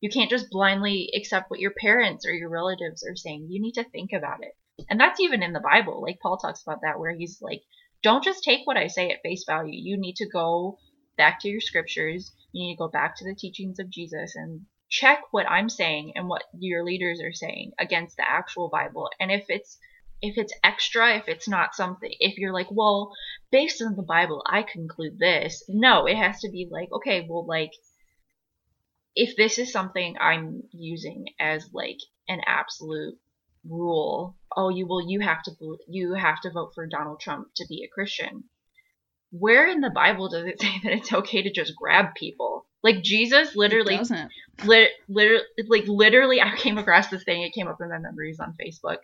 You can't just blindly accept what your parents or your relatives are saying. You need to think about it. And that's even in the Bible. Like, Paul talks about that, where he's like, don't just take what I say at face value. You need to go back to your scriptures. You need to go back to the teachings of Jesus and check what I'm saying and what your leaders are saying against the actual Bible. And if it's If it's extra, if it's not something, if you're like, well, based on the Bible, I conclude this. No, it has to be like, okay, well, like, if this is something I'm using as like an absolute rule, oh, you will, you have to, you have to vote for Donald Trump to be a Christian. Where in the Bible does it say that it's okay to just grab people? Like, Jesus literally, lit, literally, like, literally, I came across this thing. It came up in my memories on Facebook,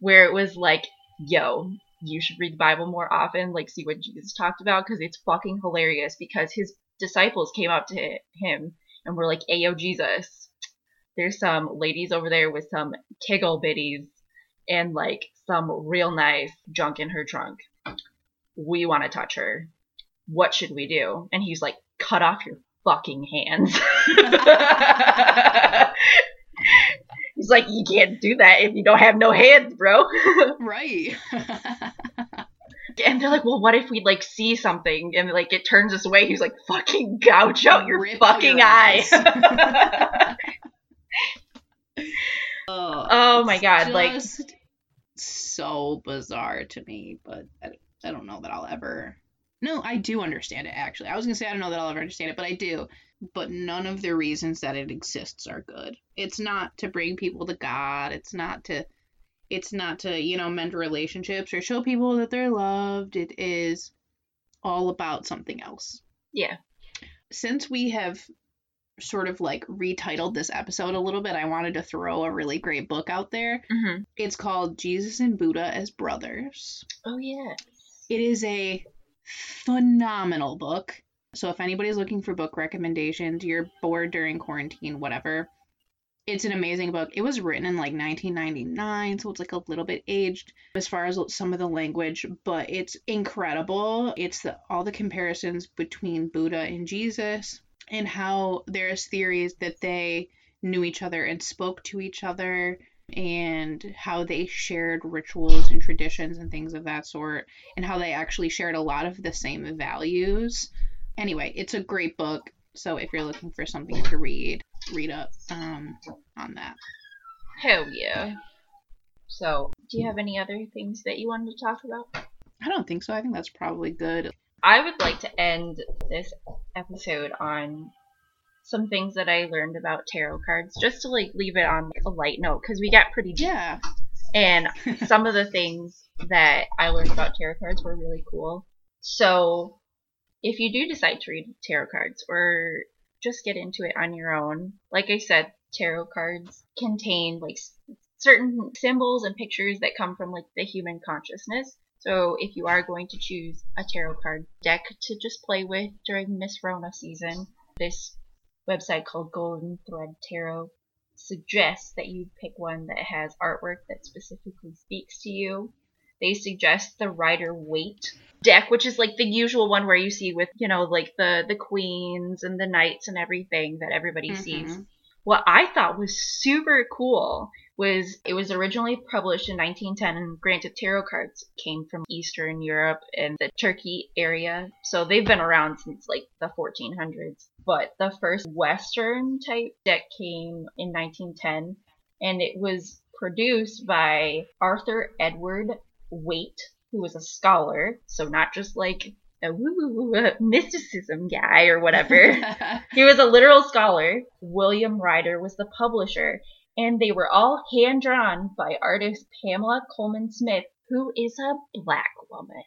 where it was like, yo, you should read the Bible more often. Like, see what Jesus talked about, because it's fucking hilarious, because his disciples came up to him and were like, ayo, Jesus, there's some ladies over there with some kegel bitties and, like, some real nice junk in her trunk. We want to touch her. What should we do? And he's like, cut off your fucking hands. It's like, you can't do that if you don't have no hands, bro. Right. And they're like, well, what if we, like, see something and, like, it turns us away? He's like, fucking gouge out your Rip fucking your eye. oh, oh my god, like, so bizarre to me, but I don't, I don't know that I'll ever. No, I do understand it, actually. I was going to say I don't know that I'll ever understand it, but I do. But none of the reasons that it exists are good. It's not to bring people to God. It's not to, it's not to, you know, mend relationships or show people that they're loved. It is all about something else. Yeah. Since we have sort of like retitled this episode a little bit, I wanted to throw a really great book out there. Mm-hmm. It's called Jesus and Buddha as Brothers. Oh, yeah. It is a phenomenal book. So if anybody's looking for book recommendations, you're bored during quarantine, whatever, it's an amazing book. It was written in like nineteen ninety-nine, so it's like a little bit aged as far as some of the language, but it's incredible. It's the, all the comparisons between Buddha and Jesus and how there's theories that they knew each other and spoke to each other and how they shared rituals and traditions and things of that sort and how they actually shared a lot of the same values. Anyway, it's a great book. So if you're looking for something to read, read up um, on that. Hell yeah. So, do you have any other things that you wanted to talk about? I don't think so. I think that's probably good. I would like to end this episode on some things that I learned about tarot cards, just to like leave it on a light note, because we got pretty deep. Yeah. And some of the things that I learned about tarot cards were really cool. So, if you do decide to read tarot cards or just get into it on your own, like I said, tarot cards contain like certain symbols and pictures that come from like the human consciousness. So if you are going to choose a tarot card deck to just play with during Miss Rona season, this website called Golden Thread Tarot suggests that you pick one that has artwork that specifically speaks to you. They suggest the Rider-Waite deck, which is like the usual one where you see with, you know, like the, the queens and the knights and everything that everybody mm-hmm. sees. What I thought was super cool was it was originally published in nineteen ten, and granted tarot cards came from Eastern Europe and the Turkey area, so they've been around since like the fourteen hundreds. But the first Western type deck came in nineteen ten, and it was produced by Arthur Edward Waite, who was a scholar, so not just like a mysticism guy or whatever. He was a literal scholar. William Rider was the publisher, and they were all hand-drawn by artist Pamela Colman Smith, who is a black woman.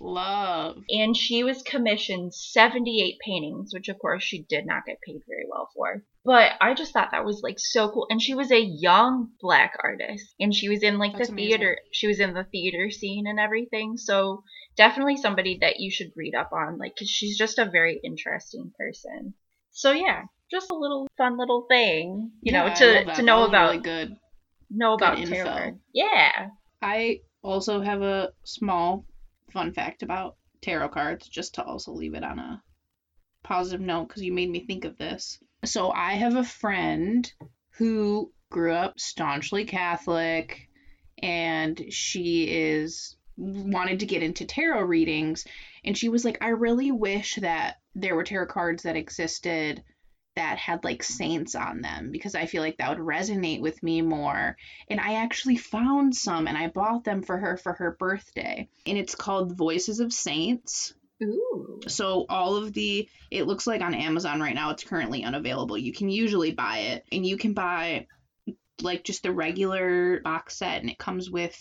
Love. And she was commissioned seventy-eight paintings, which of course she did not get paid very well for. But I just thought that was like so cool. And she was a young black artist, and she was in like That's the amazing. theater. She was in the theater scene and everything. So definitely somebody that you should read up on, like, because she's just a very interesting person. So yeah, just a little fun little thing, you yeah, know, to to know that about really good, know about good tarot cards. Yeah. I also have a small fun fact about tarot cards, just to also leave it on a positive note, because you made me think of this. So I have a friend who grew up staunchly Catholic, and she is wanted to get into tarot readings, and she was like, I really wish that there were tarot cards that existed that had like saints on them, because I feel like that would resonate with me more. And I actually found some, and I bought them for her for her birthday, and it's called Voices of Saints. Ooh. So all of the, it looks like on Amazon right now, it's currently unavailable. You can usually buy it, and you can buy like just the regular box set, and it comes with,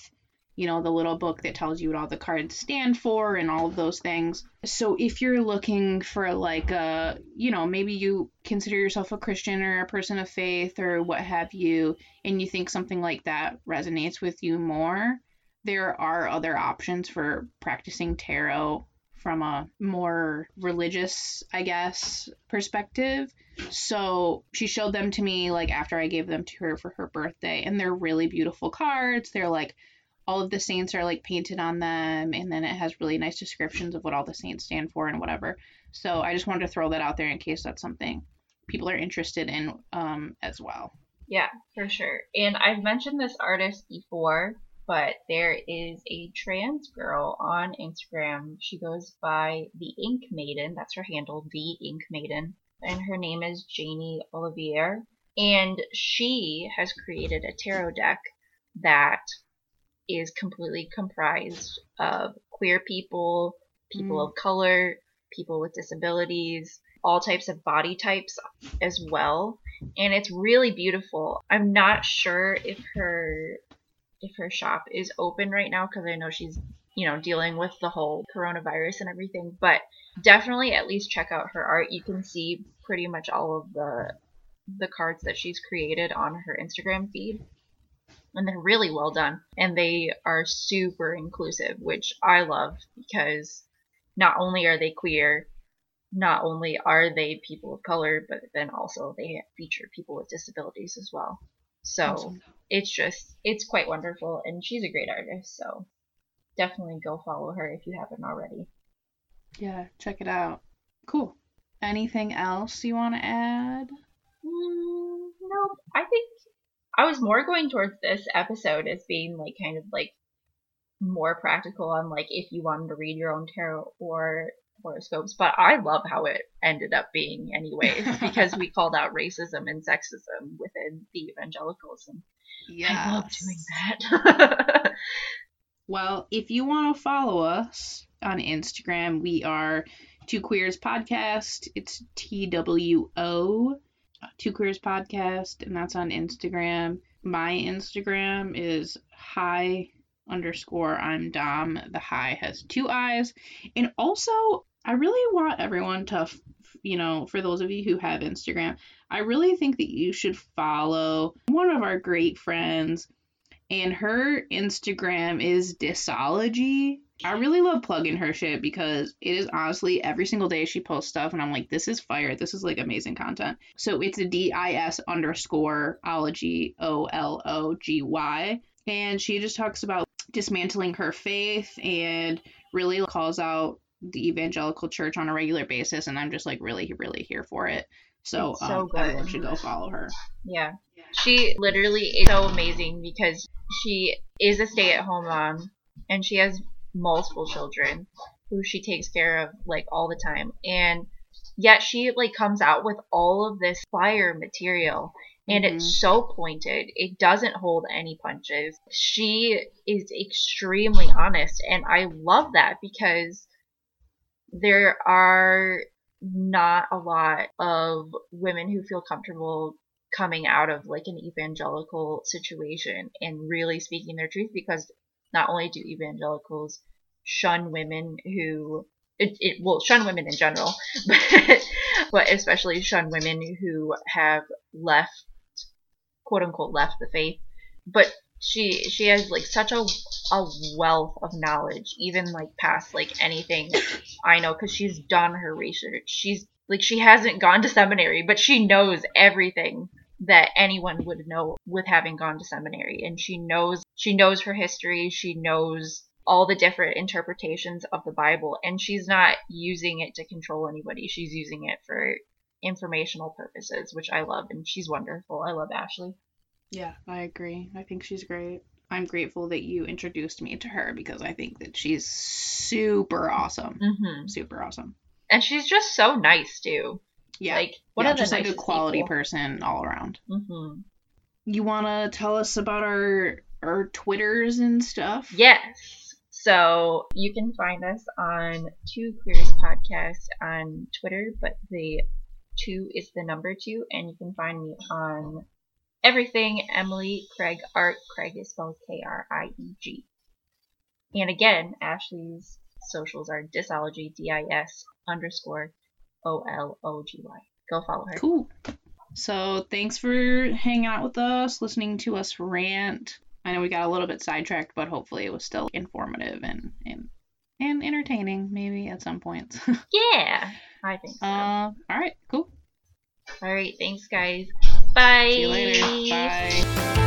you know, the little book that tells you what all the cards stand for and all of those things. So if you're looking for like a, you know, maybe you consider yourself a Christian or a person of faith or what have you, and you think something like that resonates with you more, there are other options for practicing tarot from a more religious, I guess, perspective. So she showed them to me like after I gave them to her for her birthday, and they're really beautiful cards. They're like, all of the saints are like painted on them, and then it has really nice descriptions of what all the saints stand for and whatever. So I just wanted to throw that out there in case that's something people are interested in um, as well. Yeah, for sure. And I've mentioned this artist before, but there is a trans girl on Instagram. She goes by The Ink Maiden. That's her handle, The Ink Maiden. And her name is Janie Olivier. And she has created a tarot deck that is completely comprised of queer people, people mm. of color, people with disabilities, all types of body types as well. And it's really beautiful. I'm not sure if her if her shop is open right now, because I know she's you know, dealing with the whole coronavirus and everything. But definitely at least check out her art. You can see pretty much all of the the cards that she's created on her Instagram feed. And they're really well done. And they are super inclusive, which I love, because not only are they queer, not only are they people of color, but then also they feature people with disabilities as well. So awesome. It's just, it's quite wonderful. And she's a great artist. So definitely go follow her if you haven't already. Yeah, check it out. Cool. Anything else you want to add? Mm, no, I think I was more going towards this episode as being like kind of like more practical on like if you wanted to read your own tarot or horoscopes, but I love how it ended up being anyways, because we called out racism and sexism within the evangelicals, and yes. I love doing that. Well, if you want to follow us on Instagram, we are Two Queers Podcast. It's T W O, Two Queers Podcast, and that's on Instagram. My Instagram is hi underscore I'm Dom. The hi has two eyes. And also, I really want everyone to, you know, for those of you who have Instagram, I really think that you should follow one of our great friends, and her Instagram is disology. I really love plugging her shit, because it is honestly every single day she posts stuff and I'm like, this is fire. This is like amazing content. So it's a D I S underscore ology, O L O G Y. And she just talks about dismantling her faith and really calls out the evangelical church on a regular basis. And I'm just like really, really here for it. So, so um, everyone should go follow her. Yeah. She literally is so amazing, because she is a stay-at-home mom and she has multiple children who she takes care of like all the time, and yet she like comes out with all of this fire material, and mm-hmm. It's so pointed, it doesn't hold any punches. She is extremely honest, and I love that, because there are not a lot of women who feel comfortable coming out of like an evangelical situation and really speaking their truth, because not only do evangelicals shun women who, it, it well, shun women in general, but, but especially shun women who have left, quote unquote, left the faith. But she she has like such a a wealth of knowledge, even like past like anything I know, because she's done her research. She's like, she hasn't gone to seminary, but she knows everything that anyone would know with having gone to seminary, and she knows she knows her history, she knows all the different interpretations of the Bible, and she's not using it to control anybody. She's using it for informational purposes, which I love, and she's wonderful. I love Ashley. Yeah, I agree. I think she's great. I'm grateful that you introduced me to her, because I think that she's super awesome. Mm-hmm. Super awesome. And she's just so nice too. Yeah, like one yeah, of the just like a quality people. Person all around. Mm-hmm. You want to tell us about our our Twitters and stuff? Yes. So you can find us on Two Queers Podcast on Twitter, but the two is the number two, and you can find me on everything Emily Craig Art. Craig is spelled K R I E G. And again, Ashley's socials are disology, D I S underscore O L O G Y. Go follow her. Cool. So thanks for hanging out with us, listening to us rant. I know we got a little bit sidetracked, but hopefully it was still informative and and, and entertaining, maybe at some points. Yeah, I think so. Uh, all right, cool. All right, thanks, guys. Bye. See you later. Bye.